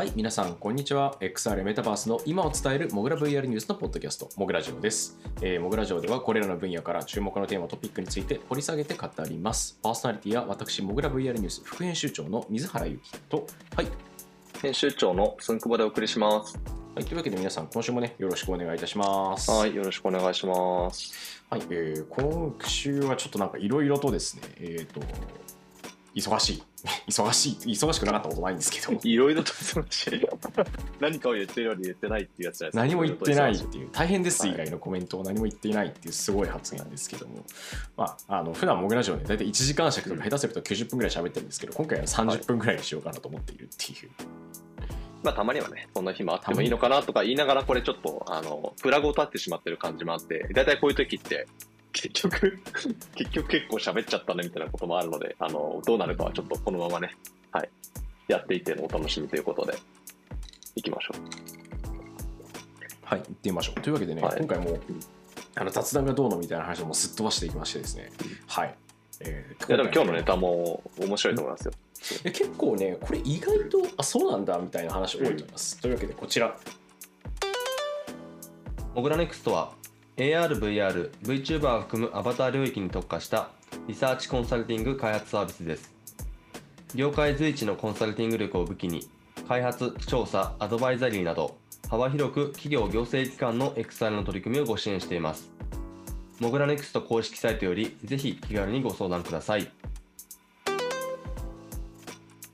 はい、皆さんこんにちは。 XR メタバースの今を伝えるモグラ VR ニュースのポッドキャスト、モグラジオです。モグラジオではこれらの分野から注目のテーマ、トピックについて掘り下げて語ります。パーソナリティは私、モグラ VR ニュース副編集長の水原由紀と、はい、編集長の寸久保でお送りします。はい、というわけで皆さん今週もね、よろしくお願いいたします。はい、よろしくお願いします。はい、今週はちょっとなんかいろいろとですね、忙しくなかったことないんですけど、いろいろと忙しい何かを言ってるより言ってないっていうやつじゃないですか。何も言ってないっていう、大変です以外のコメントを何も言っていないっていうすごい発言ですけども、はい、まあ、普段モグラジオね、大体1時間尺とか下手すると90分ぐらい喋ってるんですけど、今回は30分ぐらいにしようかなと思っているっていう、はい、まあ、たまにはね、そんな日もあってもいいのかなとか言いながら、これちょっとプラグを立ってしまってる感じもあって、大体こういう時って結局結構喋っちゃったねみたいなこともあるので、どうなるかはちょっとこのままね、はい、やっていってのお楽しみということでいきましょう。はい、行ってみましょう。というわけでね、はい、今回も雑談がどうのみたいな話をもうすっ飛ばしていきましてですね、はい、いやでも今日のネタも面白いと思いますよ。結構ね、これ意外と、あ、そうなんだみたいな話多いと思います、うん、というわけでこちら、モグラネクストはAR、VR、VTuber を含むアバター領域に特化したリサーチコンサルティング開発サービスです。業界随一のコンサルティング力を武器に、開発、調査、アドバイザリーなど、幅広く企業・行政機関の XR の取り組みをご支援しています。モグラネクスト公式サイトより、ぜひ気軽にご相談ください。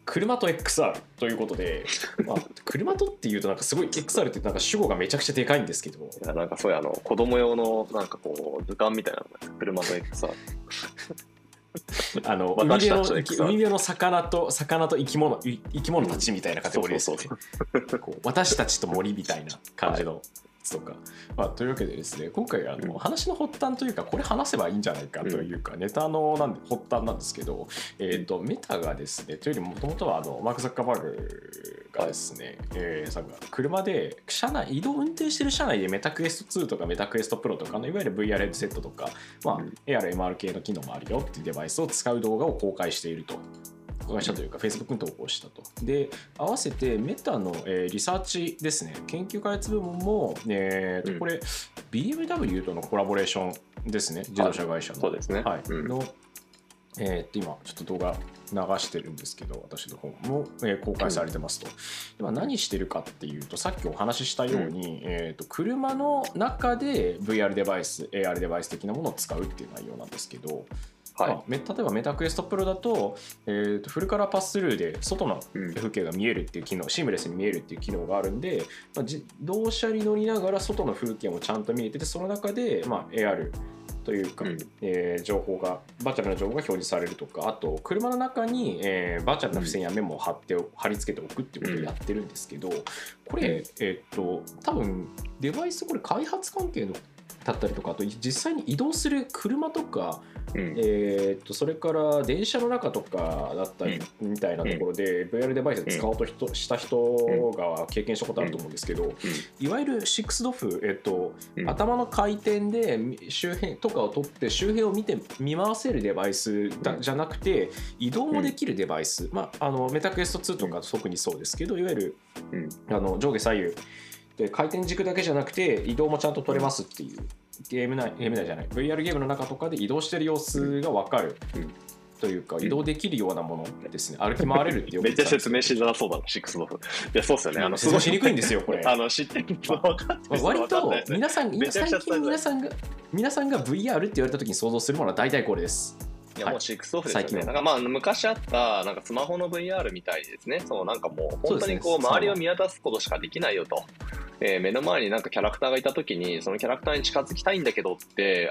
車と XR ということで、まあ、車とっていうとなんかすごい XR ってなんか主語がめちゃくちゃでかいんですけど、いや、なんかそういう子供用のなんかこう図鑑みたいなのが車と XR 海辺の魚と生き物たちみたいなカテゴリーですよね。私たちと森みたいな感じの、はい、とか、まあ、というわけでですね、今回話の発端というか、これ話せばいいんじゃないかというか、ネタの発端なんですけど、メタがですね、というよりもともとはマーク・ザッカーバーグがですね、車で移動運転してる車内でメタクエスト2とかメタクエストプロとかのいわゆる VR ヘッドセットとか、まあ、AR、MR 系の機能もあるよっていうデバイスを使う動画を公開していると。公開したというか Facebook に投稿したと。で、合わせてメタの、リサーチですね、研究開発部門も、これ BMW とのコラボレーションですね、自動車会社の。そうですね、はい、の今ちょっと動画流してるんですけど、私の方も、公開されてますと。今何してるかっていうと、さっきお話ししたように、車の中で VR デバイス AR デバイス的なものを使うっていう内容なんですけど、はい、例えばメタクエストプロだと、フルカラーパススルーで外の風景が見えるっていう機能、シームレスに見えるっていう機能があるんで、まあ、自動車に乗りながら外の風景もちゃんと見えてて、その中で、まあ、AR というか、情報がバーチャルな情報が表示されるとか、あと車の中に、バーチャルな付箋やメモを貼り付けておくっていうことをやってるんですけど、これ、多分デバイス、これ開発関係のだったりとか、あと実際に移動する車とか、それから電車の中とかだったりみたいなところで VR デバイスを使おうとした人が経験したことあると思うんですけど、いわゆるシックスドフ、頭の回転で周辺とかを取って周辺を見回せるデバイスじゃなくて、移動もできるデバイス、まあ、メタクエスト2とか特にそうですけど、いわゆる上下左右で回転軸だけじゃなくて移動もちゃんと取れますっていう、VR ゲームの中とかで移動してる様子が分かるというか、移動できるようなものですね、歩き回れるっていうめっちゃ説明しづらそうだな、6の。いや、そうですよね、説明しにくいんですよこれ知ってる人分かってる、割と皆さん、最近皆さんが VR って言われた時に想像するものは大体これです。いや、もう6オフですよね。なんかまあ昔あったなんかスマホの VR みたいですね。そう、なんかもう本当にこう周りを見渡すことしかできないよと、目の前になんかキャラクターがいたときに、そのキャラクターに近づきたいんだけどって、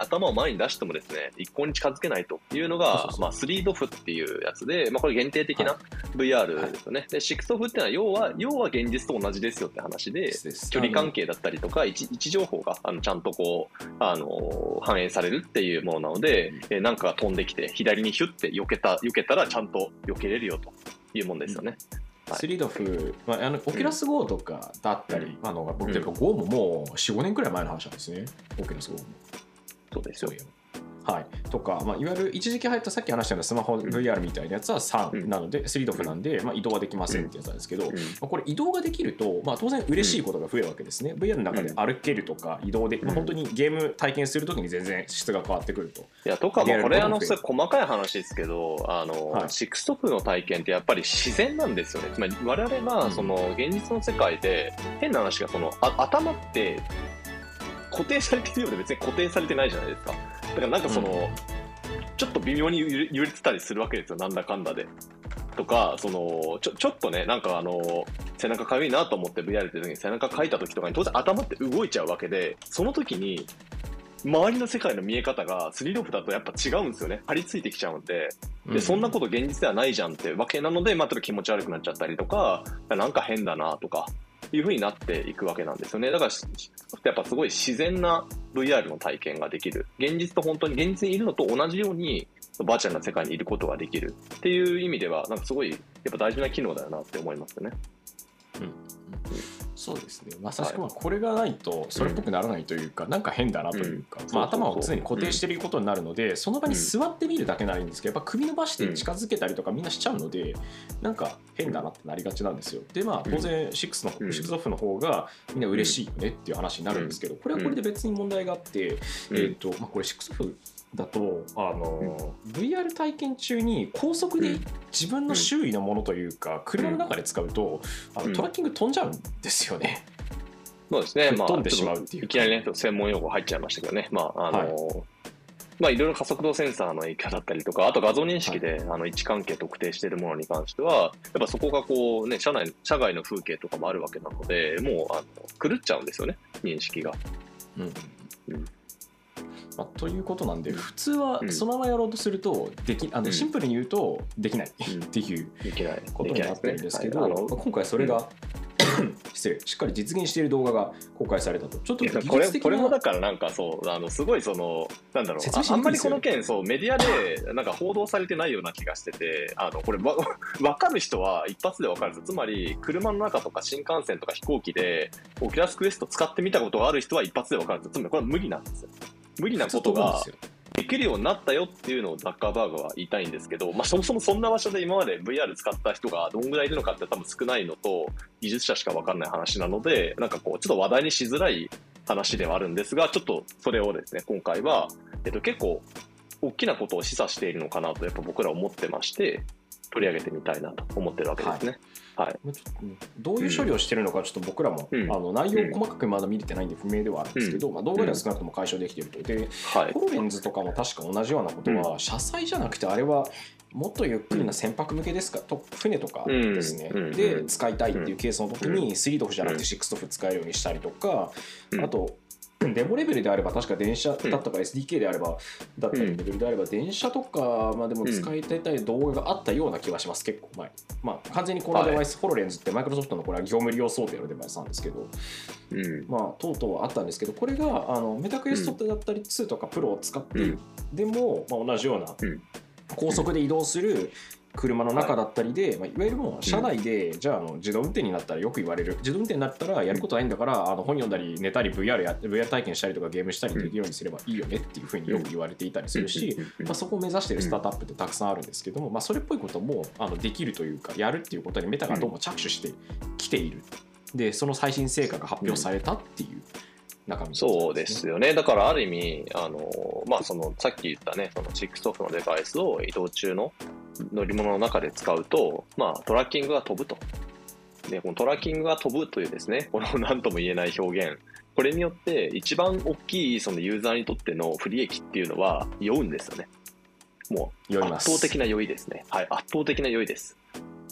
頭を前に出してもですね、一向に近づけないというのが、まあ、3ドフっていうやつで、まあ、これ限定的な VR ですよね。で、6ドフってのは要は現実と同じですよって話で、距離関係だったりとか位置情報がちゃんとこう反映されるっていうものなので、なんか飛んできて左にヒュッて避けたらちゃんと避けれるよというもんですよね。3ドフ、まあ、Oculus Go とかだったり、僕というか Go ももう 4,5 年くらい前の話なんですね。Oculus Go もそうですよ。はい、とか、まあ、いわゆる一時期流行ったさっき話したようなスマホ VR みたいなやつは3なので、3度なんで、まあ、移動はできませんってやつなんですけど、まあ、これ移動ができると、まあ、当然嬉しいことが増えるわけですね。 VR の中で歩けるとか移動で、まあ、本当にゲーム体験するときに全然質が変わってくると。いやとかもこれ細かい話ですけど、はい、シックストップの体験ってやっぱり自然なんですよね。つまり我々はその現実の世界で変な話がその頭って固定されてるようで別に固定されてないじゃないですか。だからなんかその、ちょっと微妙に揺れてたりするわけですよ、なんだかんだで。とかそのちょっとね、なんか背中かゆいなと思って VR って時に背中かいた時とかに当然頭って動いちゃうわけで、その時に周りの世界の見え方が3ドップだとやっぱ違うんですよね。張り付いてきちゃうんで、そんなこと現実ではないじゃんってわけなので、まあ、ちょっと気持ち悪くなっちゃったりとか、なんか変だなとかいう風になっていくわけなんですよね。だからやっぱすごい自然な VR の体験ができる。現実と本当に現実にいるのと同じようにバーチャルな世界にいることができるっていう意味では、なんかすごいやっぱ大事な機能だよなって思いますよね。そうですね、まさしくはこれがないとそれっぽくならないというか、なんか変だなというか、まあ、頭を常に固定していることになるので、その場に座ってみるだけならいいんですけど、やっぱ首伸ばして近づけたりとかみんなしちゃうので、なんか変だなってなりがちなんですよ。で、まあ、当然6オフの方がみんな嬉しいよねっていう話になるんですけど、これはこれで別に問題があって、まあ、これ6オフだとVR 体験中に高速で自分の周囲のものというか、車の中で使うとトラッキング飛んじゃうんですよね。そうですね、まあ、飛んでしまうっていう、いきなりね専門用語入っちゃいましたけどね、まあはい、まあ、いろいろ加速度センサーの影響だったりとか、あと画像認識で位置関係特定しているものに関しては、やっぱそこがこう、ね、車外の風景とかもあるわけなので、もう狂っちゃうんですよね、認識が。まあ、ということなんで、普通はそのままやろうとするとシンプルに言うとできないっていうことになってるんですけど、今回それが失礼、しっかり実現している動画が公開されたと。ちょっと技術的な これもだからなんかそうすごいそのなんだろう、あんまりこの件そうメディアでなんか報道されてないような気がしてて、これ分かる人は一発で分かるんですよ。つまり車の中とか新幹線とか飛行機で Oculus Quest 使ってみたことがある人は一発で分かるんですよ。つまりこれは無理なんですよ。無理なことができるようになったよっていうのをザッカーバーグは言いたいんですけど、まあ、そもそもそんな場所で今まで VR 使った人がどんぐらいいるのかって多分少ないのと、技術者しか分かんない話なので、なんかこうちょっと話題にしづらい話ではあるんですが、ちょっとそれをですね、今回は、結構大きなことを示唆しているのかなとやっぱ僕ら思ってまして、取り上げてみたいなと思ってるわけですね。はい。どういう処理をしてるのかちょっと僕らも、内容を細かくまだ見れてないんで不明ではあるんですけど、まあ、動画では少なくとも解消できていると。で、ホロレンズとかも確か同じようなことは、車載じゃなくてあれはもっとゆっくりな船舶向けですかと、船とかですね、で使いたいっていうケースの時に3ドフじゃなくて6ドフ使えるようにしたりとか、あとデモレベルであれば確か電車だったか SDK であればだったりレベルであれば電車とか、まあ、でも使いたい動画があったような気がします。結構前、まあ、完全にこのデバイス、ホロレンズってマイクロソフトのこれは業務利用想定のデバイスなんですけど、まあ、とうとうあったんですけど、これがメタクエストだったり2とかプロを使ってでも、まあ、同じような高速で移動する車の中だったりで、まあ、いわゆるもう車内で、じゃあ自動運転になったらよく言われる、自動運転になったらやることないんだから、本読んだり寝たり VR 体験したりとかゲームしたりできるようにすればいいよねっていうふうによく言われていたりするし、まあ、そこを目指しているスタートアップってたくさんあるんですけども、まあ、それっぽいこともできるというかやるっていうことにメタがどうも着手してきている。でその最新成果が発表されたっていう中身ですね。そうですよね。だからある意味まあ、そのさっき言ったね、その6オフのデバイスを移動中の乗り物の中で使うと、まあ、トラッキングが飛ぶと。でこのトラッキングが飛ぶというですね、この何とも言えない表現、これによって一番大きいそのユーザーにとっての不利益っていうのは酔うんですよね。もう圧倒的な酔いですね。はい、圧倒的な酔いです。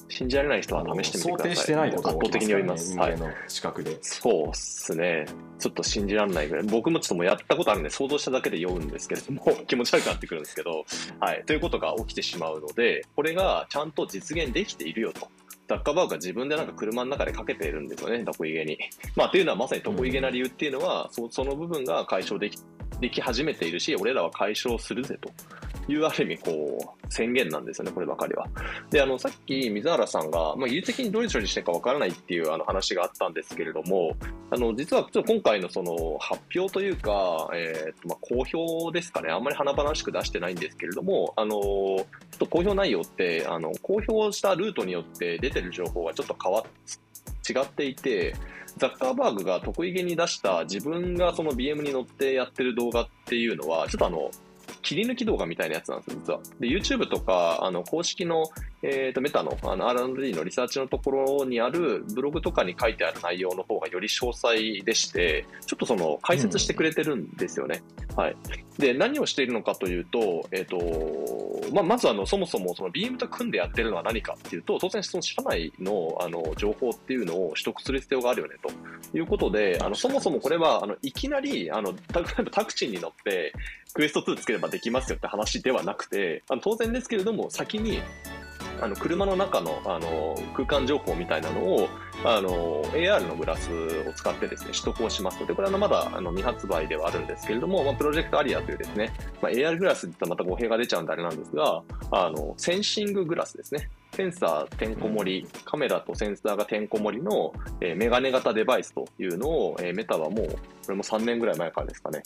信じられない人は試してみてください。想定してないことが起きますからね、人間の近くで。はい、そうっすね、ちょっと信じられないぐらい。僕もちょっともうやったことあるんで想像しただけで酔うんですけれども、気持ち悪くなってくるんですけど、はい、ということが起きてしまうので、これがちゃんと実現できているよと。ザッカーバーグが自分でなんか車の中でかけているんですよね、得意げに。まあ、というのはまさに得意げな理由っていうのは、その部分が解消できでき始めているし、俺らは解消するぜというある意味こう宣言なんですよね、こればかりは。で、さっき水原さんが、技術的にどういう処理してるかわからないっていう話があったんですけれども、実はちょっと今回のその発表というか、公表ですかね、あんまり華々しく出してないんですけれども、ちょっと公表内容って、公表したルートによって出てる情報がちょっと違っていて、ザッカーバーグが得意げに出した自分がその BM に乗ってやってる動画っていうのは、ちょっと切り抜き動画みたいなやつなんですよ、実は。で、YouTube とか、公式の、メタの、R&D のリサーチのところにあるブログとかに書いてある内容の方がより詳細でして、ちょっと解説してくれてるんですよね。はい。で、何をしているのかというと、まずそもそもその BM と組んでやってるのは何かっていうと、当然その社内の、情報っていうのを取得する必要があるよね、ということで、そもそもこれは、いきなり、タクシーに乗って、クエスト2つければできますよって話ではなくて、当然ですけれども、先に、車の中の、空間情報みたいなのを、AR のグラスを使ってですね、取得をしますので、これはまだ未発売ではあるんですけれども、プロジェクトアリアというですね、AR グラスって言ったらまた語弊が出ちゃうんであれなんですが、センシンググラスですね。センサーてんこ盛り、カメラとセンサーがてんこ盛りの、メガネ型デバイスというのを、メタはもう、これも3年ぐらい前からですかね、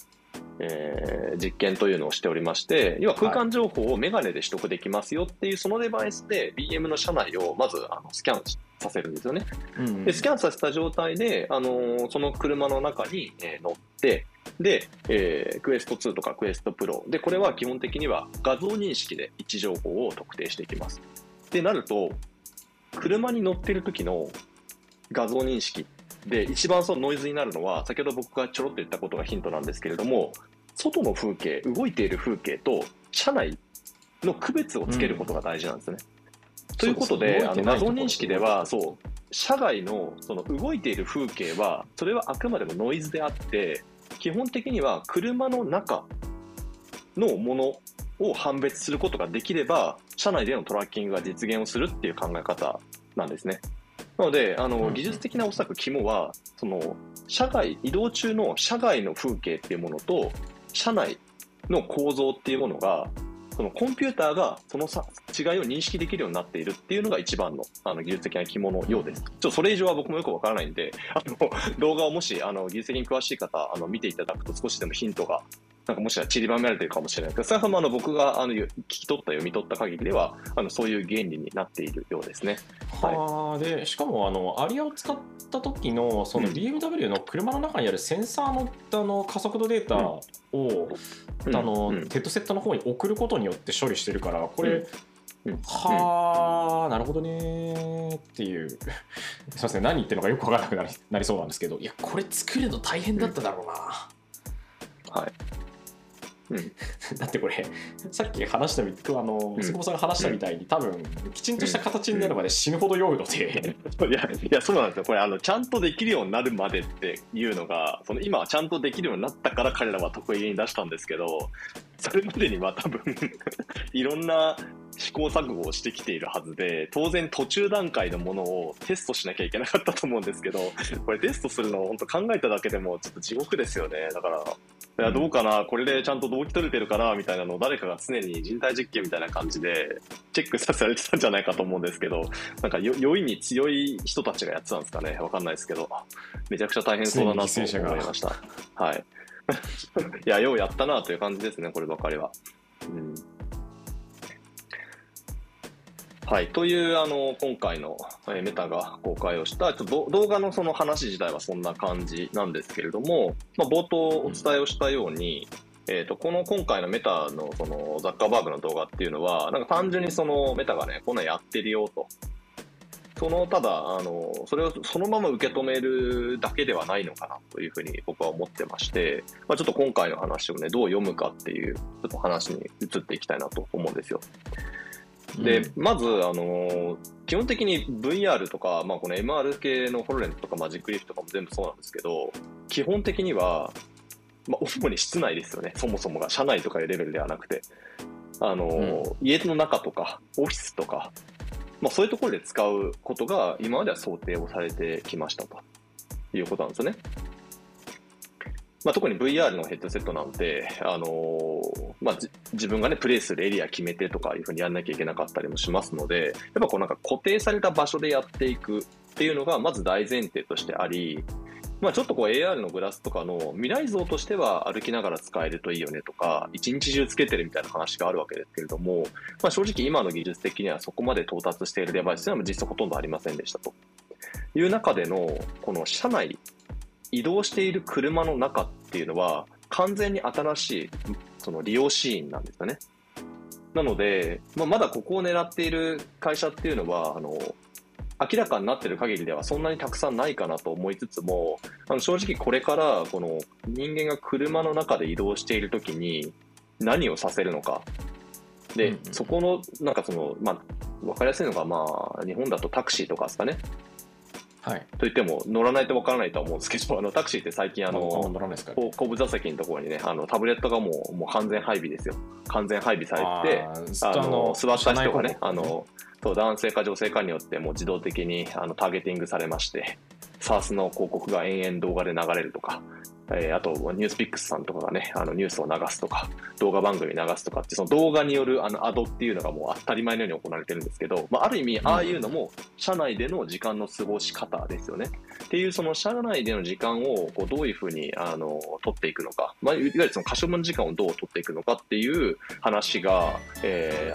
実験というのをしておりまして、要は空間情報をメガネで取得できますよっていう、そのデバイスで BM の車内をまずスキャンさせるんですよね。で、スキャンさせた状態で、その車の中に乗って、で、クエスト2とかクエストプロ。で、これは基本的には画像認識で位置情報を特定していきます。ってなると、車に乗ってる時の画像認識で一番そのノイズになるのは、先ほど僕がちょろっと言ったことがヒントなんですけれども、外の風景、動いている風景と車内の区別をつけることが大事なんですね。ということで、画像認識では、そう、車外のその動いている風景は、それはあくまでもノイズであって、基本的には車の中のものを判別することができれば、車内でのトラッキングが実現をするっていう考え方なんですね。なので、技術的なおそらく肝は、移動中の車外の風景っていうものと、車内の構造っていうものが、コンピューターがその違いを認識できるようになっているっていうのが一番の、技術的な肝のようです。それ以上は僕もよくわからないんで、動画をもし、技術的に詳しい方、見ていただくと少しでもヒントが、もしかしたら散りばめられているかもしれないですけど、それは僕が聞き取った読み取った限りではそういう原理になっているようですね。はい、でしかもアリアを使った時のその BMW の車の中にあるセンサーの、加速度データを、ヘッドセットの方に送ることによって処理してるからこれ。はあ、なるほどねっていうすみません、何言ってるのかよく分からなくなりそうなんですけど、いやこれ作るの大変だっただろうな。はい。だってこれさっき話したみたいに鈴子さんが話したみたいに、多分きちんとした形になるまで死ぬほど酔うのでいやそうなんですよ。これちゃんとできるようになるまでっていうのが今はちゃんとできるようになったから彼らは得意に出したんですけど、それまでには多分いろんな試行錯誤をしてきているはずで、当然途中段階のものをテストしなきゃいけなかったと思うんですけど、これテストするのを本当考えただけでもちょっと地獄ですよね。だからいやどうかな、これでちゃんと動機取れてるかなみたいなのを誰かが常に人体実験みたいな感じでチェックさせられてたんじゃないかと思うんですけど、なんか酔いに強い人たちがやってたんですかね、わかんないですけど、めちゃくちゃ大変そうだなと思いました。はい。いやようやったなという感じですね、こればかりは。はい、という今回のメタが公開をした動画のその話自体はそんな感じなんですけれども、冒頭お伝えをしたように、この今回のメタのそのザッカーバーグの動画っていうのはなんか単純にそのメタがねこんなんやってるよと、ただそれをそのまま受け止めるだけではないのかなというふうに僕は思ってまして、ちょっと今回の話をねどう読むかっていうちょっと話に移っていきたいなと思うんですよ。でまず、基本的に VR とか、この MR 系のホロレンズとかマジックリフトとかも全部そうなんですけど、基本的には、主に室内ですよね、そもそもが車内とかいうレベルではなくて、家の中とかオフィスとか、そういうところで使うことが今までは想定をされてきましたということなんですよね。まあ、特に VR のヘッドセットなんて、自分がね、プレイするエリア決めてとかいう風にやんなきゃいけなかったりもしますので、やっぱこうなんか固定された場所でやっていくっていうのがまず大前提としてあり、まあちょっとこう AR のグラスとかの未来像としては歩きながら使えるといいよねとか、一日中つけてるみたいな話があるわけですけれども、まあ正直今の技術的にはそこまで到達しているデバイスというのは実際ほとんどありませんでしたという中での、この車内、移動している車の中っていうのは完全に新しいその利用シーンなんですよね。なので、まだここを狙っている会社っていうのは明らかになっている限りではそんなにたくさんないかなと思いつつも、正直これからこの人間が車の中で移動しているときに何をさせるのかで、そこのなんかそのわかりやすいのが日本だとタクシーとかですかね。はい、といっても乗らないとわからないとは思うんですけど、タクシーって最近後部座席のところにね、タブレットがもう完全配備ですよ。完全配備されて、座った人がね、男性か女性かによってもう自動的にターゲティングされまして、SARS の広告が延々動画で流れるとか、あとニュースピックスさんとかがね、ニュースを流すとか、動画番組流すとかって、その動画によるアドっていうのがもう当たり前のように行われてるんですけど、ある意味ああいうのも社内での時間の過ごし方ですよね。っていうその社内での時間をこうどういうふうに取っていくのか、いわゆるその可処分時間をどう取っていくのかっていう話が、あ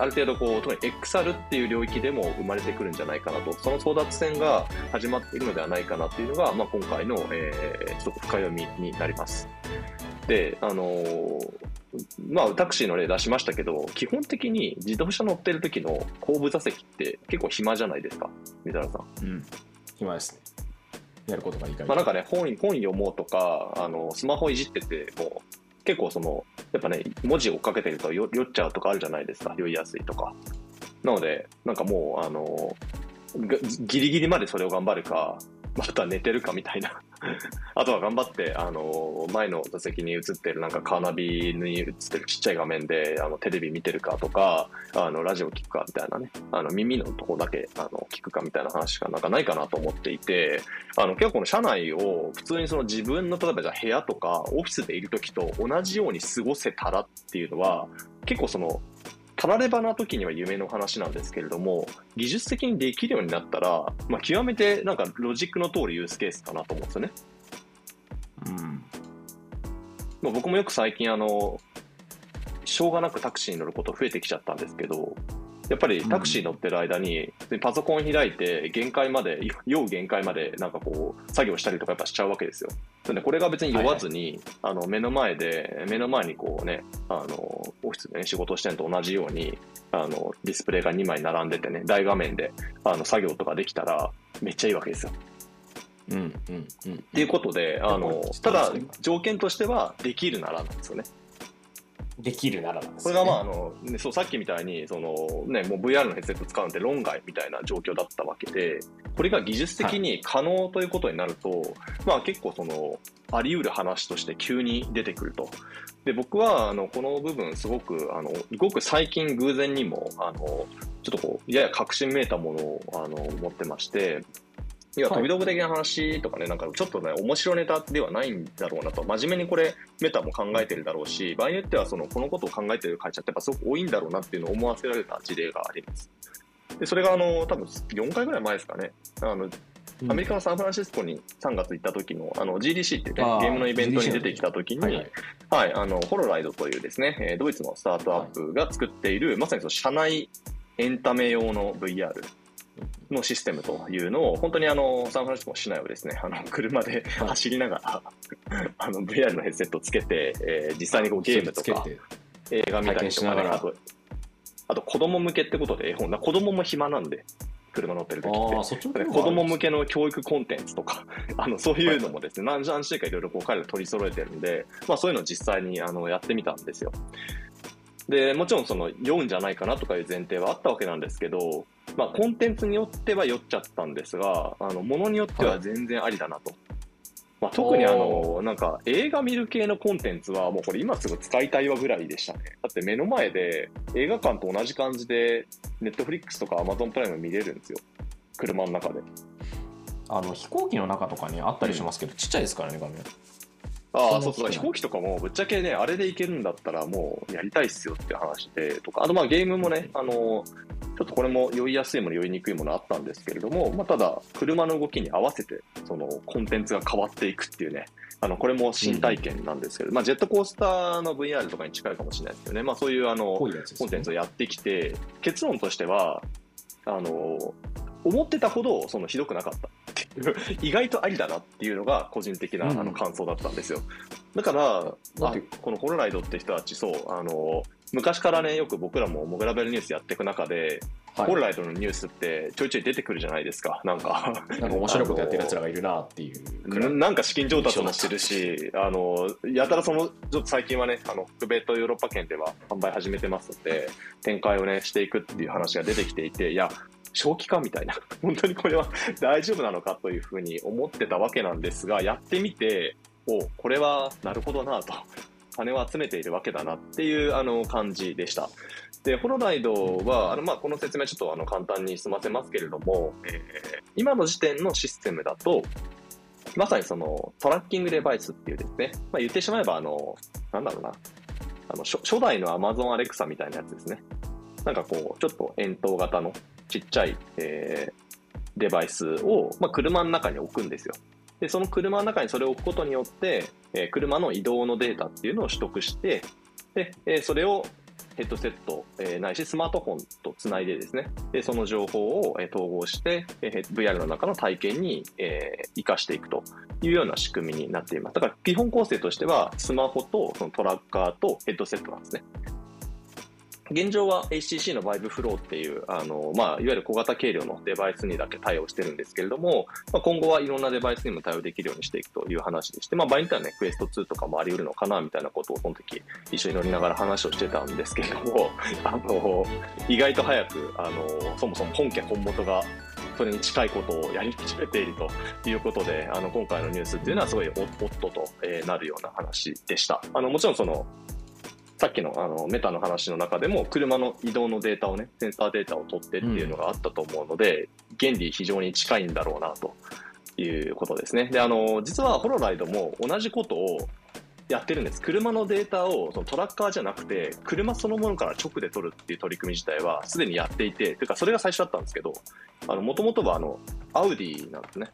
る程度こう特に XR っていう領域でも生まれてくるんじゃないかなと、その争奪戦が始まっているのではないかなっていうのが、今回の、ちょっと深読みになります。で、タクシーの例出しましたけど、基本的に自動車乗ってる時の後部座席って結構暇じゃないですか、水原さん。うん、暇ですね。やることがいいから。なんかね、本読もうとか、スマホいじってても結構そのやっぱね文字を追っかけてると酔っちゃうとかあるじゃないですか、酔いやすいとか。なのでなんかもうギリギリまでそれを頑張るか。また寝てるかみたいなあとは頑張って前の座席に映ってるなんかカーナビに映ってるちっちゃい画面でテレビ見てるかとかラジオ聞くかみたいなね耳のとこだけ聞くかみたいな話がなんかないかなと思っていて結構この車内を普通にその自分の例えばじゃあ部屋とかオフィスでいる時と同じように過ごせたらっていうのは結構そのたらればな時には夢の話なんですけれども技術的にできるようになったら、極めてなんかロジックの通りユースケースかなと思うんですよね、僕もよく最近しょうがなくタクシーに乗ること増えてきちゃったんですけどやっぱりタクシー乗ってる間にパソコン開いて限界までなんかこう作業したりとかやっぱしちゃうわけですよ。でこれが別に酔わずに、目の前にこうねオフィスで、仕事をしてるのと同じようにディスプレイが2枚並んでてね大画面で作業とかできたらめっちゃいいわけですよ。っていうことでただ条件としてはできるならなんですよね。できるならなんですよね。これがそうさっきみたいにその、ね、もう VR のヘッドセット使うなんて論外みたいな状況だったわけでこれが技術的に可能ということになると、結構そのあり得る話として急に出てくると。で僕はこの部分すごくごく最近偶然にもちょっとこうやや確信めいたものを持ってましていや飛び道具的な話とかね、なんかちょっとね、面白ネタではないんだろうなと、真面目にこれ、メタも考えてるだろうし、場合によってはこのことを考えてる会社ってやっぱすごく多いんだろうなっていうのを思わせられた事例があります。で、それが多分4回ぐらい前ですかね、アメリカのサンフランシスコに3月行った時のGDC っていうね、ゲームのイベントに出てきた時に、はい、holoride というですね、ドイツのスタートアップが作っている、まさにその社内エンタメ用の VR。のシステムというのを本当にサンフランシスコ市内をですね車で走りながら、VR のヘッドセットをつけて、実際にこうゲームとか映画見たりとか、ね、あと子供向けってことで子供も暇なんで車乗ってる時って子供向けの教育コンテンツとかそういうのもですね、何種類かいろいろ彼ら取り揃えてるんで、そういうのを実際にやってみたんですよ。でもちろん酔うんじゃないかなとかいう前提はあったわけなんですけど、コンテンツによっては酔っちゃったんですがものによっては全然ありだなと、特になんか映画見る系のコンテンツはもうこれ今すぐ使いたいわぐらいでしたね。だって目の前で映画館と同じ感じで Netflix とか Amazon プライム見れるんですよ車の中で。飛行機の中とかにあったりしますけど、ちっちゃいですからね画面。ああ、そうそう、飛行機とかもぶっちゃけね、あれで行けるんだったらもうやりたいっすよって話でとか、あとまあゲームもね、ちょっとこれも酔いやすいもの酔いにくいものあったんですけれども、まあ、ただ車の動きに合わせてそのコンテンツが変わっていくっていうね、これも新体験なんですけど、まあ、ジェットコースターの VR とかに近いかもしれないですけどね、まあ、そういうコンテンツをやってきて、結論としては思ってたほどそのひどくなかったっていう意外とありだなっていうのが個人的な感想だったんですよ。だからこのホロライドって人たち、そう昔からね、よく僕らもモグラベルニュースやっていく中で、はい、ホロライドのニュースってちょいちょい出てくるじゃないですか。なんか面白いことやってるやつらがいるなっていう。なんか資金調達もしてるし、やたらそのちょっと最近はね、北米とヨーロッパ圏では販売始めてますので、展開をねしていくっていう話が出てきていて、いや長期化みたいな、本当にこれは大丈夫なのかというふうに思ってたわけなんですが、やってみて、これはなるほどなと。金を集めているわけだなっていう感じでした。で、ホロライドはこの説明ちょっと簡単に済ませますけれども、今の時点のシステムだとまさにそのトラッキングデバイスっていうですね、まあ、言ってしまえばなんだろうな、初代の Amazon アレクサみたいなやつですね。なんかこうちょっと円筒型のちっちゃい、デバイスを、まあ、車の中に置くんですよ。でその車の中にそれを置くことによって、車の移動のデータっていうのを取得して、でそれをヘッドセット、ないしスマートフォンとつないでですね、でその情報を、統合して、VR の中の体験に、活かしていくというような仕組みになっています。だから基本構成としてはスマホとそのトラッカーとヘッドセットなんですね。現状は HTC の Vive Flow っていうまあ、いわゆる小型軽量のデバイスにだけ対応してるんですけれども、まあ、今後はいろんなデバイスにも対応できるようにしていくという話でして、まあ、場合によってはね、クエスト2とかもあり得るのかなみたいなことをその時一緒に乗りながら話をしてたんですけれども、意外と早くそもそも本家本元がそれに近いことをやり始めているということで、今回のニュースっていうのはすごいおっととなるような話でした。もちろんそのさっきのメタの話の中でも車の移動のデータをね、センサーデータを取ってっていうのがあったと思うので、原理非常に近いんだろうなということですね。で実はホロライドも同じことをやってるんです。車のデータをそのトラッカーじゃなくて車そのものから直で取るっていう取り組み自体はすでにやっていて、というかそれが最初だったんですけど、もともとはアウディなんですね。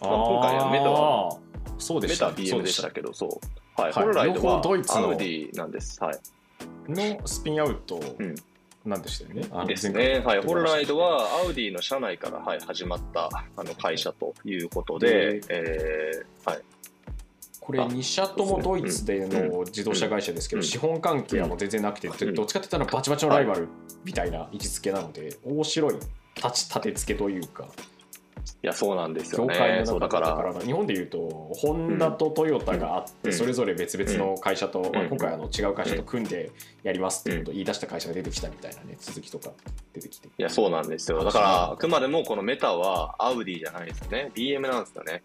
今回はメタはそうでした、メタは BM でしたけど、そうはい、ホロライドはドイツのアウディなんです、はい、のスピンアウトなんでしたよね。ですね、はい、ホロライドはアウディの社内から、はい、始まった会社ということで、はい、これ2社ともドイツでの自動車会社ですけど、資本関係はもう全然なくて、どっちかっていったらバチバチのライバルみたいな位置づけなので、面白い立て付けというか。いやそうなんですよね。業界の中だから日本でいうとホンダとトヨタがあって、それぞれ別々の会社と、まあ、今回違う会社と組んでやりますってことを言い出した会社が出てきたみたいなね、続きとか出てきて。いやそうなんですよ。だからあくまでもこのメタはアウディじゃないですね、 BM なんですよね。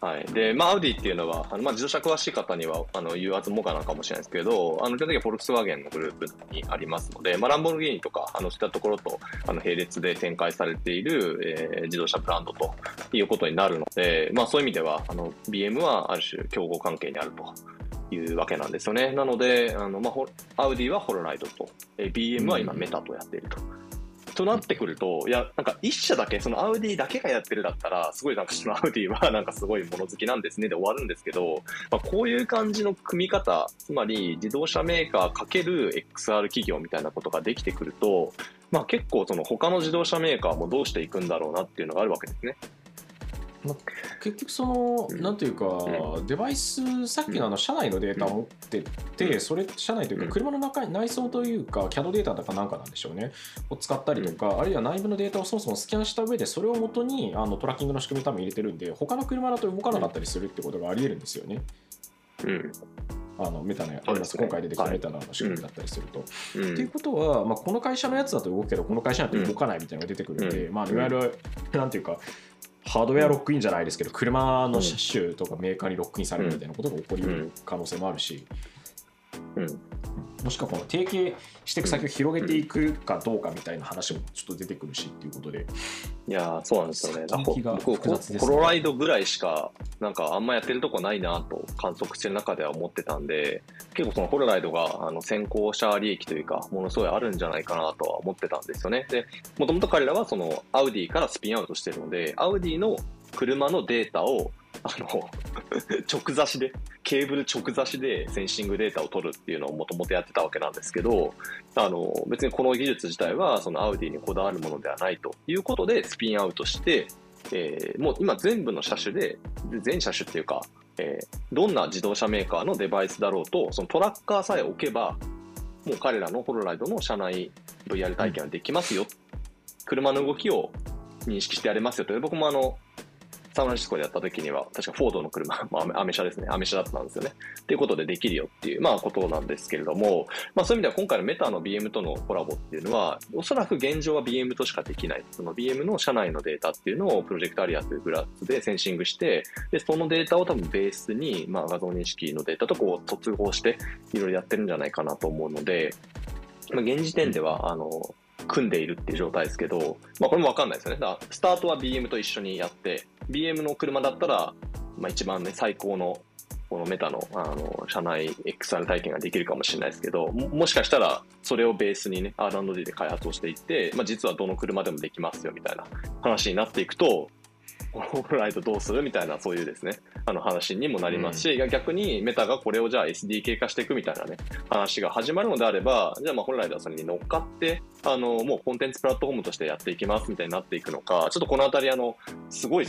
はい、でまあアウディっていうのはまあ、自動車詳しい方には言わずもがなかもしれないですけど、基本的にはフォルクスワーゲンのグループにありますので、まあ、ランボルギーニとかそういったところと並列で展開されている、自動車ブランドということになるので、まあ、そういう意味ではBM はある種競合関係にあるというわけなんですよね。なのでまあ、アウディはホロライドと BM は今メタとやっていると。となってくると、いやなんか一社だけ、そのアウディだけがやってるだったらすごいなんかそのアウディはなんかすごいもの好きなんですねで終わるんですけど、まあ、こういう感じの組み方、つまり自動車メーカー×XR 企業みたいなことができてくると、まあ、結構その他の自動車メーカーもどうしていくんだろうなっていうのがあるわけですね。まあ、結局そのなんていうか、デバイス、さっきの社内のデータを持ってて、それ社内というか車の中に内装というか CAD データだかなんかなんでしょうねを使ったりとか、あるいは内部のデータをそもそもスキャンした上でそれを元にトラッキングの仕組みのために入れてるんで、他の車だと動かなかったりするってことがありえるんですよね。メタのやつ、今回出てきたメタの仕組みだったりすると。ということは、まあ、この会社のやつだと動くけどこの会社だと動かないみたいなのが出てくるので、まあ、いわゆるなんていうかハードウェアロックインじゃないですけど、車の車種とかメーカーにロックインされるみたいなことが起こりうる可能性もあるし、うん、もしくはこの提携していく先を広げていくかどうかみたいな話もちょっと出てくるしっていうことで、いやそうなんですよね。僕holorideぐらいしかなんかあんまやってるとこないなと観測してる中では思ってたんで、結構そのholorideが先行者利益というかものすごいあるんじゃないかなとは思ってたんですよね。でもともと彼らはそのアウディからスピンアウトしてるので、アウディの車のデータを直差しでケーブル直差しでセンシングデータを取るっていうのをもともとやってたわけなんですけど、別にこの技術自体はそのアウディにこだわるものではないということでスピンアウトして、もう今全部の車種で全車種っていうか、どんな自動車メーカーのデバイスだろうとそのトラッカーさえ置けばもう彼らのholorideの車内 VR 体験はできますよ、車の動きを認識してやれますよと。僕もサンフランシスコでやった時には確かフォードの車、アメ車ですね、アメ車だったんですよねということでできるよっていう、ことなんですけれども、そういう意味では今回のメタの BM とのコラボっていうのはおそらく現状は BM としかできない、その BM の社内のデータっていうのをプロジェクトアリアというグラスでセンシングして、でそのデータを多分ベースに、画像認識のデータとこう突合していろいろやってるんじゃないかなと思うので、現時点では組んでいるっていう状態ですけど、これも分かんないですよね。だからスタートは BM と一緒にやって、 BM の車だったら、一番ね最高のこのメタの、車内 XR 体験ができるかもしれないですけど、 もしかしたらそれをベースにね R&D で開発をしていって、実はどの車でもできますよみたいな話になっていくと、holorideどうするみたいな、そういうですね話にもなりますし、逆にメタがこれをじゃあ SDK 化していくみたいなね話が始まるのであれば、じゃあholorideはそれに乗っかってもうコンテンツプラットフォームとしてやっていきますみたいになっていくのか、ちょっとこのあたりすごい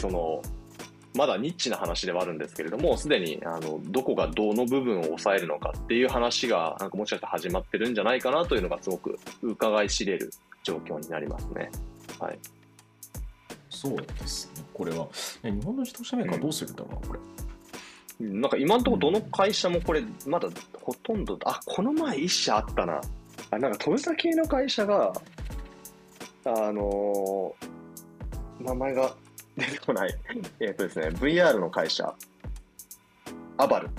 まだニッチな話ではあるんですけれども、すでにどこがどの部分を抑えるのかっていう話がなんかもしかしたら始まってるんじゃないかなというのがすごく伺い知れる状況になりますね。はい、そうですね。これは日本の自動車メーカーはどうするんだろうな、これ。なんか今のところどの会社もこれまだほとんど、この前1社あったな。なんかトヨタ系の会社が名前が出てこない。ですね、VR の会社アバル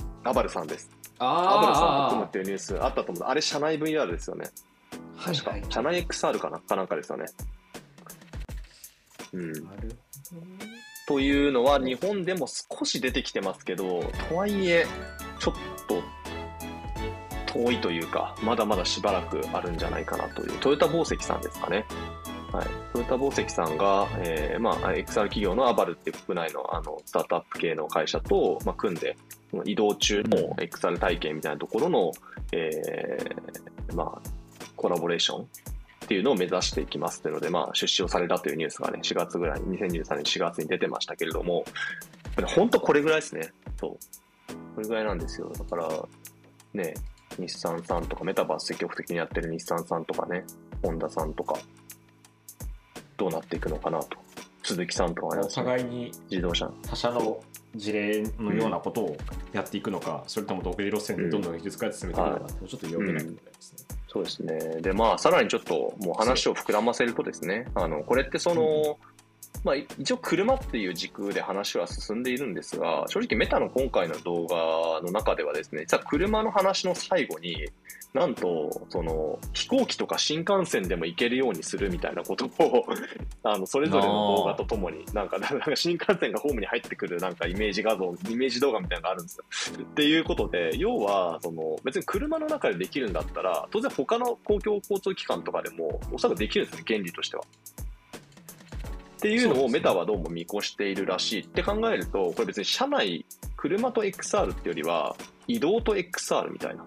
さんです。アバルさんと組むっていうニュースあったと思う。あれ社内 VR ですよね。はい、確か社内 XR かなんかですよね。うん、というのは日本でも少し出てきてますけど、とはいえちょっと遠いというか、まだまだしばらくあるんじゃないかなという。トヨタ紡績さんですかね、はい、トヨタ紡績さんが、XR 企業のアバルっていう国内の、スタートアップ系の会社と、組んで移動中の XR 体験みたいなところの、コラボレーションっていうのを目指していきますというので、出資をされたというニュースがね、4月ぐらい、2023年4月に出てましたけれども、本当これぐらいですね。そう。これぐらいなんですよ。だから、ね、日産さんとか、メタバース積極的にやってる日産さんとかね、ホンダさんとか、どうなっていくのかなと。鈴木さんとかね、お互いに自動車他社の事例のようなことをやっていくのか、それとも独自路線でどんどん技術開発進めていくのか、ちょっと読めないと思いますね。そうですね。で、さらにちょっともう話を膨らませるとですね、これって一応車っていう軸で話は進んでいるんですが、正直メタの今回の動画の中ではですね、実は車の話の最後になんと飛行機とか新幹線でも行けるようにするみたいなことをそれぞれの動画とともになんか新幹線がホームに入ってくるなんかイメージ動画みたいなのがあるんですよっていうことで、要は別に車の中でできるんだったら当然他の公共交通機関とかでもおそらくできるんですね、原理としてはっていうのをメタはどうも見越しているらしいって考えると、これ別に車内車と XR ってよりは移動と XR みたいな、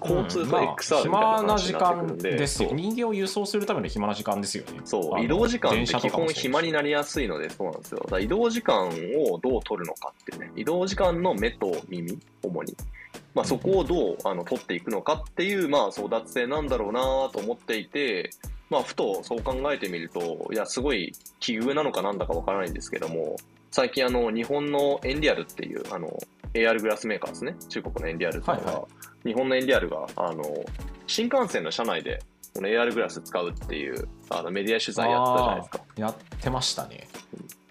交通と XR みたいな話になってくるんで、暇な時間ですよ。人間を輸送するための暇な時間ですよね。そう、移動時間って基本暇になりやすいので、そうなんですよ。だから移動時間をどう取るのかってね、移動時間の目と耳主に、そこをどう取っていくのかっていう争奪戦なんだろうなと思っていて。ふとそう考えてみると、いやすごい奇遇なのかなんだかわからないんですけども、最近日本のエンリアルっていうAR グラスメーカーですね、中国のエンリアルとか、日本のエンリアルが新幹線の車内でこの AR グラス使うっていうメディア取材やってたじゃないですか。やってましたね。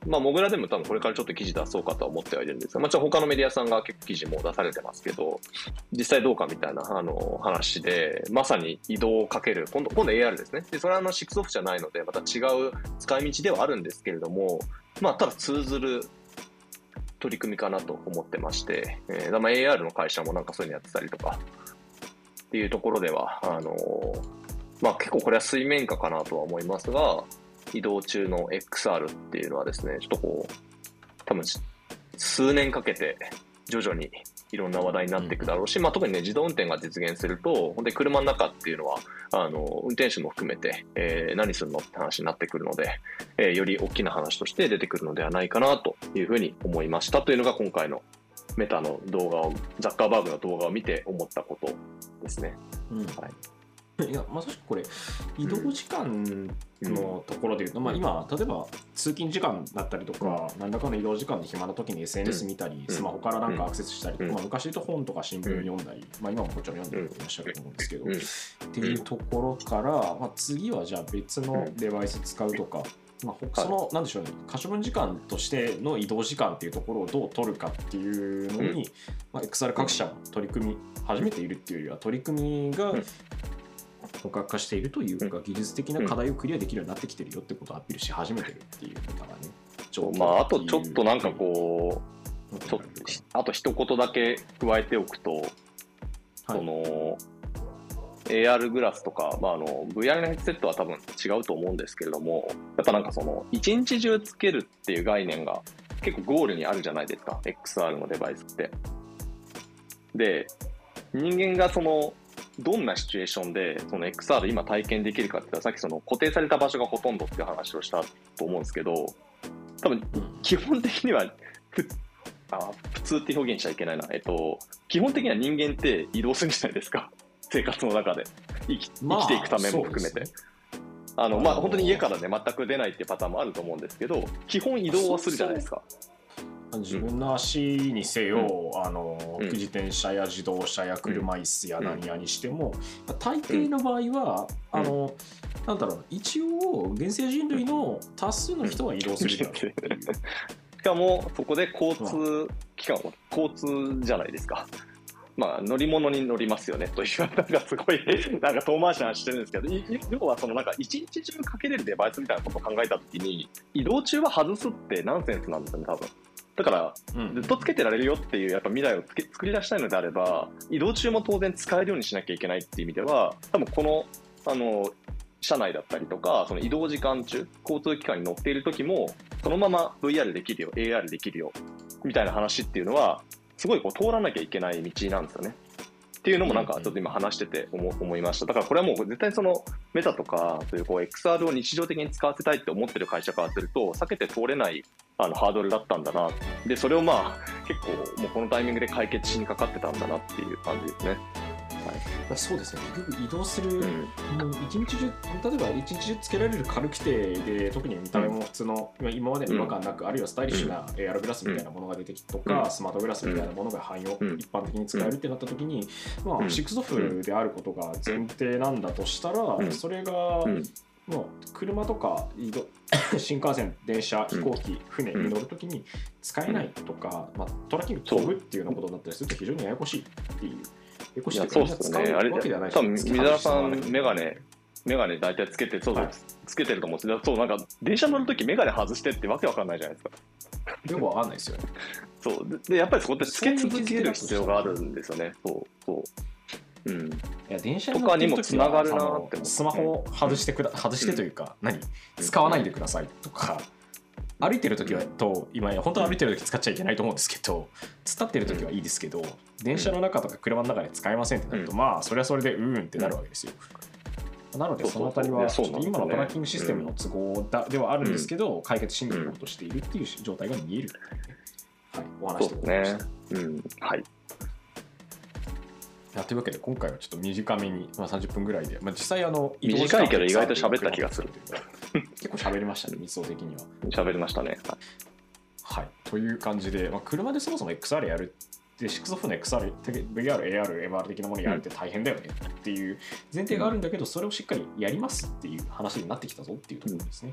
まあ、モグラでも多分これからちょっと記事出そうかとは思ってはいるんですが、まあ、他のメディアさんが結構記事も出されてますけど、実際どうかみたいな話で、まさに移動をかける、今度 AR ですね。で、それは6オフじゃないので、また違う使い道ではあるんですけれども、まあ、ただ通ずる取り組みかなと思ってまして、まあ AR の会社もなんかそういうのやってたりとか、っていうところでは、まあ、結構これは水面下かなとは思いますが、移動中の XR っていうのはですね、ちょっとこう、多分数年かけて徐々にいろんな話題になっていくだろうし、まあ、特にね、自動運転が実現すると、本当に車の中っていうのは、運転手も含めて、何するのって話になってくるので、より大きな話として出てくるのではないかなというふうに思いましたというのが今回のメタの動画を、ザッカーバーグの動画を見て思ったことですね。うん、はい、いや、まさしくこれ移動時間のところでいうと、まあ、今例えば通勤時間だったりとか、何らかの移動時間で暇な時に SNS 見たり、スマホからなんかアクセスしたりとか、まあ、昔で言うと本とか新聞読んだり、まあ、今もこっちも読んでる方いらっしゃると思うんですけど、っていうところから、まあ、次はじゃあ別のデバイス使うとか。まあ、その何でしょうね、可処分時間としての移動時間っていうところをどう取るかっていうのに、まあ、XR 各社も取り組み始めているっていうよりは、取り組みが本格化しているというか、技術的な課題をクリアできるようになってきてるよってことをアピールし始めてるっていうのがね、まあ、あとちょっとなんかこう、あと一言だけ加えておくと、はい、そのAR グラスとか、まあ、VR のヘッドセットは多分違うと思うんですけれども、やっぱなんかその一日中つけるっていう概念が結構ゴールにあるじゃないですか、 XR のデバイスって。で、人間がそのどんなシチュエーションでその XR 今体験できるかっていうのは、さっきその固定された場所がほとんどっていう話をしたと思うんですけど、多分基本的には普通って表現しちゃいけないな、基本的には人間って移動するじゃないですか、生活の中で生きていくためも含めて、まあ、まあ、本当に家からね全く出ないっていうパターンもあると思うんですけど、基本移動はするじゃないですか。自分の足にせよ、自転車や自動車や車椅子や何やにしても、大抵の場合は、なんだろう、一応原生人類の多数の人は移動するじゃないですか。しかもそこで交通機関、交通じゃないですか。まあ、乗り物に乗りますよねという、なんかすごいなんか遠回しな話してるんですけど、要はそのなんか一日中かけれるデバイスみたいなことを考えたときに、移動中は外すってナンセンスなんですよね、多分。だからずっとつけてられるよっていう、やっぱ未来を作り出したいのであれば、移動中も当然使えるようにしなきゃいけないっていう意味では、多分この車内だったりとか、その移動時間中、交通機関に乗っている時もそのまま VR できるよ、 AR できるよみたいな話っていうのは、すごいこう通らなきゃいけない道なんですよねっていうのも、なんかちょっと今話してて思いました。だからこれはもう絶対そのメタとかそういうこう XR を日常的に使わせたいって思ってる会社からすると、避けて通れないハードルだったんだな、でそれをまあ結構もうこのタイミングで解決しにかかってたんだなっていう感じですね。はい、そうですね、結局移動する、もう一日中、例えば一日中つけられる軽くてで、特に見た目も普通の、今までの違和感なく、あるいはスタイリッシュな AR グラスみたいなものが出てきたとか、スマートグラスみたいなものが汎用、一般的に使えるってなった時に、まあ、6オフであることが前提なんだとしたら、それがもう車とか新幹線、電車、飛行機、船に乗るときに使えないとか、まあ、トラッキング飛ぶっていうようなことになったりすると非常にややこしいっていう。いや、そうですね、あれ多分水原さんメガネ大体つけて、はい、つけてると思うんですけど、そう、なんか電車乗るときメガネ外してってわけわかんないじゃないですか。よくわかんないですよね。そうで、やっぱりそこってつけ続ける必要があるんですよね。そう、うん、いや電車に乗ってる時はとかにもつながるなって、スマホを外してというか、使わないでくださいとか。歩いてるときは今本当は歩いてるとき使っちゃいけないと思うんですけど、突っ立ってるときはいいですけど、電車の中とか車の中で使えませんってなると、まあそれはそれでってなるわけですよ。なのでそのあたりはちょっと今のトラッキングシステムの都合ではあるんですけど、解決しに行こうとしているっていう状態が見える。はい、お話してございました。はい。というわけで今回はちょっと短めに、まあ、30分ぐらいで、まあ、実際短いけど意外と喋った気がする結構喋りましたね、密度的には喋りましたね。はい、という感じで、まあ、車でそもそも XR やるで、6オフの XR、VR、AR、MR 的なものやるって大変だよねっていう前提があるんだけど、それをしっかりやりますっていう話になってきたぞっていうところですね。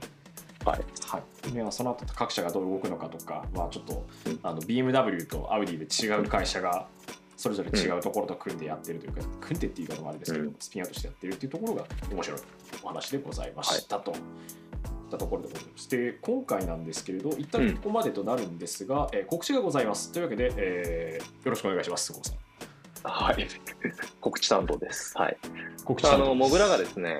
はいはい、ではその後各社がどう動くのかとかはちょっとBMW とアウディで違う会社がそれぞれ違うところと組んでやってるというか、組んでっていう言い方もあれですけど、スピンアウトしてやってるっていうところが面白いお話でございました、はい、とところでございます。で今回なんですけれど一旦ここまでとなるんですが、告知がございますというわけで、よろしくお願いします。菅生さん、はい、告知担当です。はい。告知担当です。モグラがですね、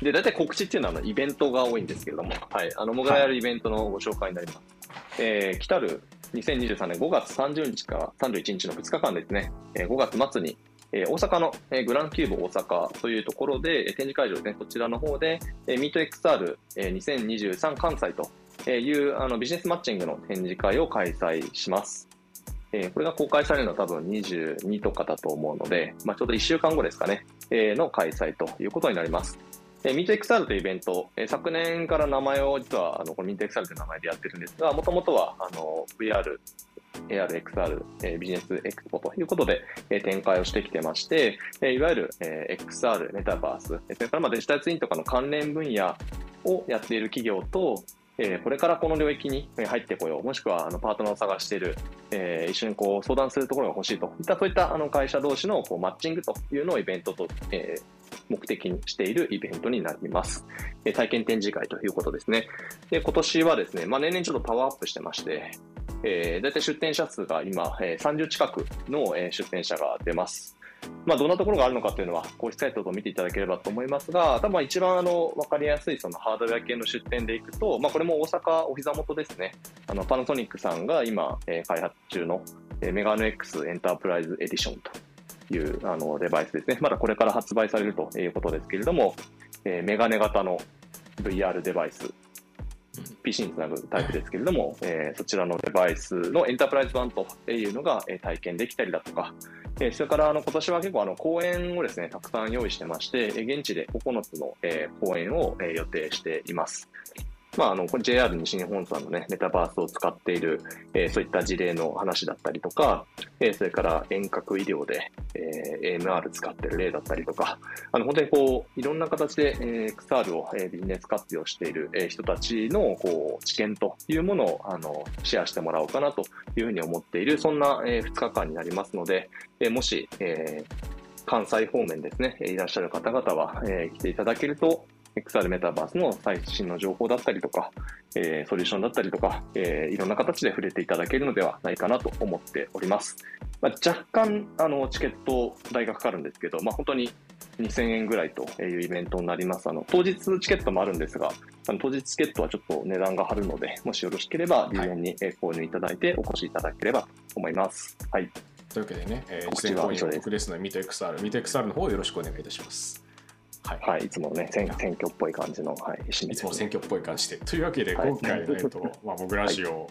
で大体告知っていうのはイベントが多いんですけれども、はい、モグラやるイベントのご紹介になります。来たる2023年5月30日から31日の2日間ですね、5月末に、大阪の、グランキューブ大阪というところで、展示会場ですね、そちらの方で、Meet XR、2023関西というビジネスマッチングの展示会を開催します。これが公開されるのは多分22とかだと思うので、まあ、ちょうど1週間後ですかね、の開催ということになります。Meet XR というイベント、昨年から名前を実はこの Meet XR という名前でやってるんですが、もともとはVR、AR、XR、ビジネスエクスポということで展開をしてきてまして、いわゆる XR、メタバース、それからまあデジタルツインとかの関連分野をやっている企業と、これからこの領域に入ってこよう、もしくはパートナーを探している、一緒にこう相談するところが欲しいといったそういった会社同士のこうマッチングというのをイベントと、目的にしているイベントになります。体験展示会ということですね。で今年はですね、まあ、年々ちょっとパワーアップしてまして、だいたい出展者数が今、30近くの出展者が出ます。まあ、どんなところがあるのかというのは公式サイトを見ていただければと思いますが、多分一番分かりやすいそのハードウェア系の出店でいくと、まあ、これも大阪お膝元ですね、パナソニックさんが今、開発中のメガネ X エンタープライズエディションというデバイスですね。まだこれから発売されるということですけれども、メガネ型の VR デバイス、PC につなぐタイプですけれども、そちらのデバイスのエンタープライズ版というのが体験できたりだとか、それから今年は結構公演をですねたくさん用意してまして、現地で9つの公演を予定しています。まあ、これ JR 西日本さんのねメタバースを使っている、そういった事例の話だったりとか、それから遠隔医療で、AMR 使ってる例だったりとか、本当にこういろんな形で、XR を、ビジネス活用している、人たちのこう知見というものをシェアしてもらおうかなというふうに思っている、そんな、2日間になりますので、もし、関西方面ですねいらっしゃる方々は、来ていただけるとXR メタバースの最新の情報だったりとか、ソリューションだったりとか、いろんな形で触れていただけるのではないかなと思っております。まあ、若干チケット代がかかるんですけど、まあ、本当に2000円ぐらいというイベントになります。当日チケットもあるんですが、当日チケットはちょっと値段が張るので、もしよろしければ事前に購入いただいてお越しいただければと思います。はい。というわけでね、事前購入はお得ですので、Meet XR、Meet XR の方をよろしくお願いいたします。はいはい、いつもね選挙っぽい感じの、はい、締めいつも選挙っぽい感じでというわけで今回のモグラジオ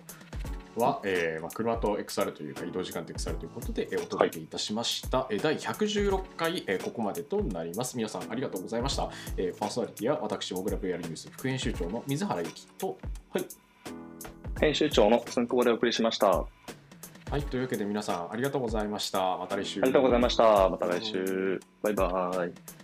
は、まあ、車と XR というか移動時間と XR ということでお届けいたしました、はい、第116回、ここまでとなります。皆さんありがとうございました。パーソナリティは私モグラ VR ニュース副編集長の水原由紀と、はい、編集長の寸久保でお送りしました。はい、というわけで皆さんありがとうございました。また来週。ありがとうございました。また来週。バイバイ。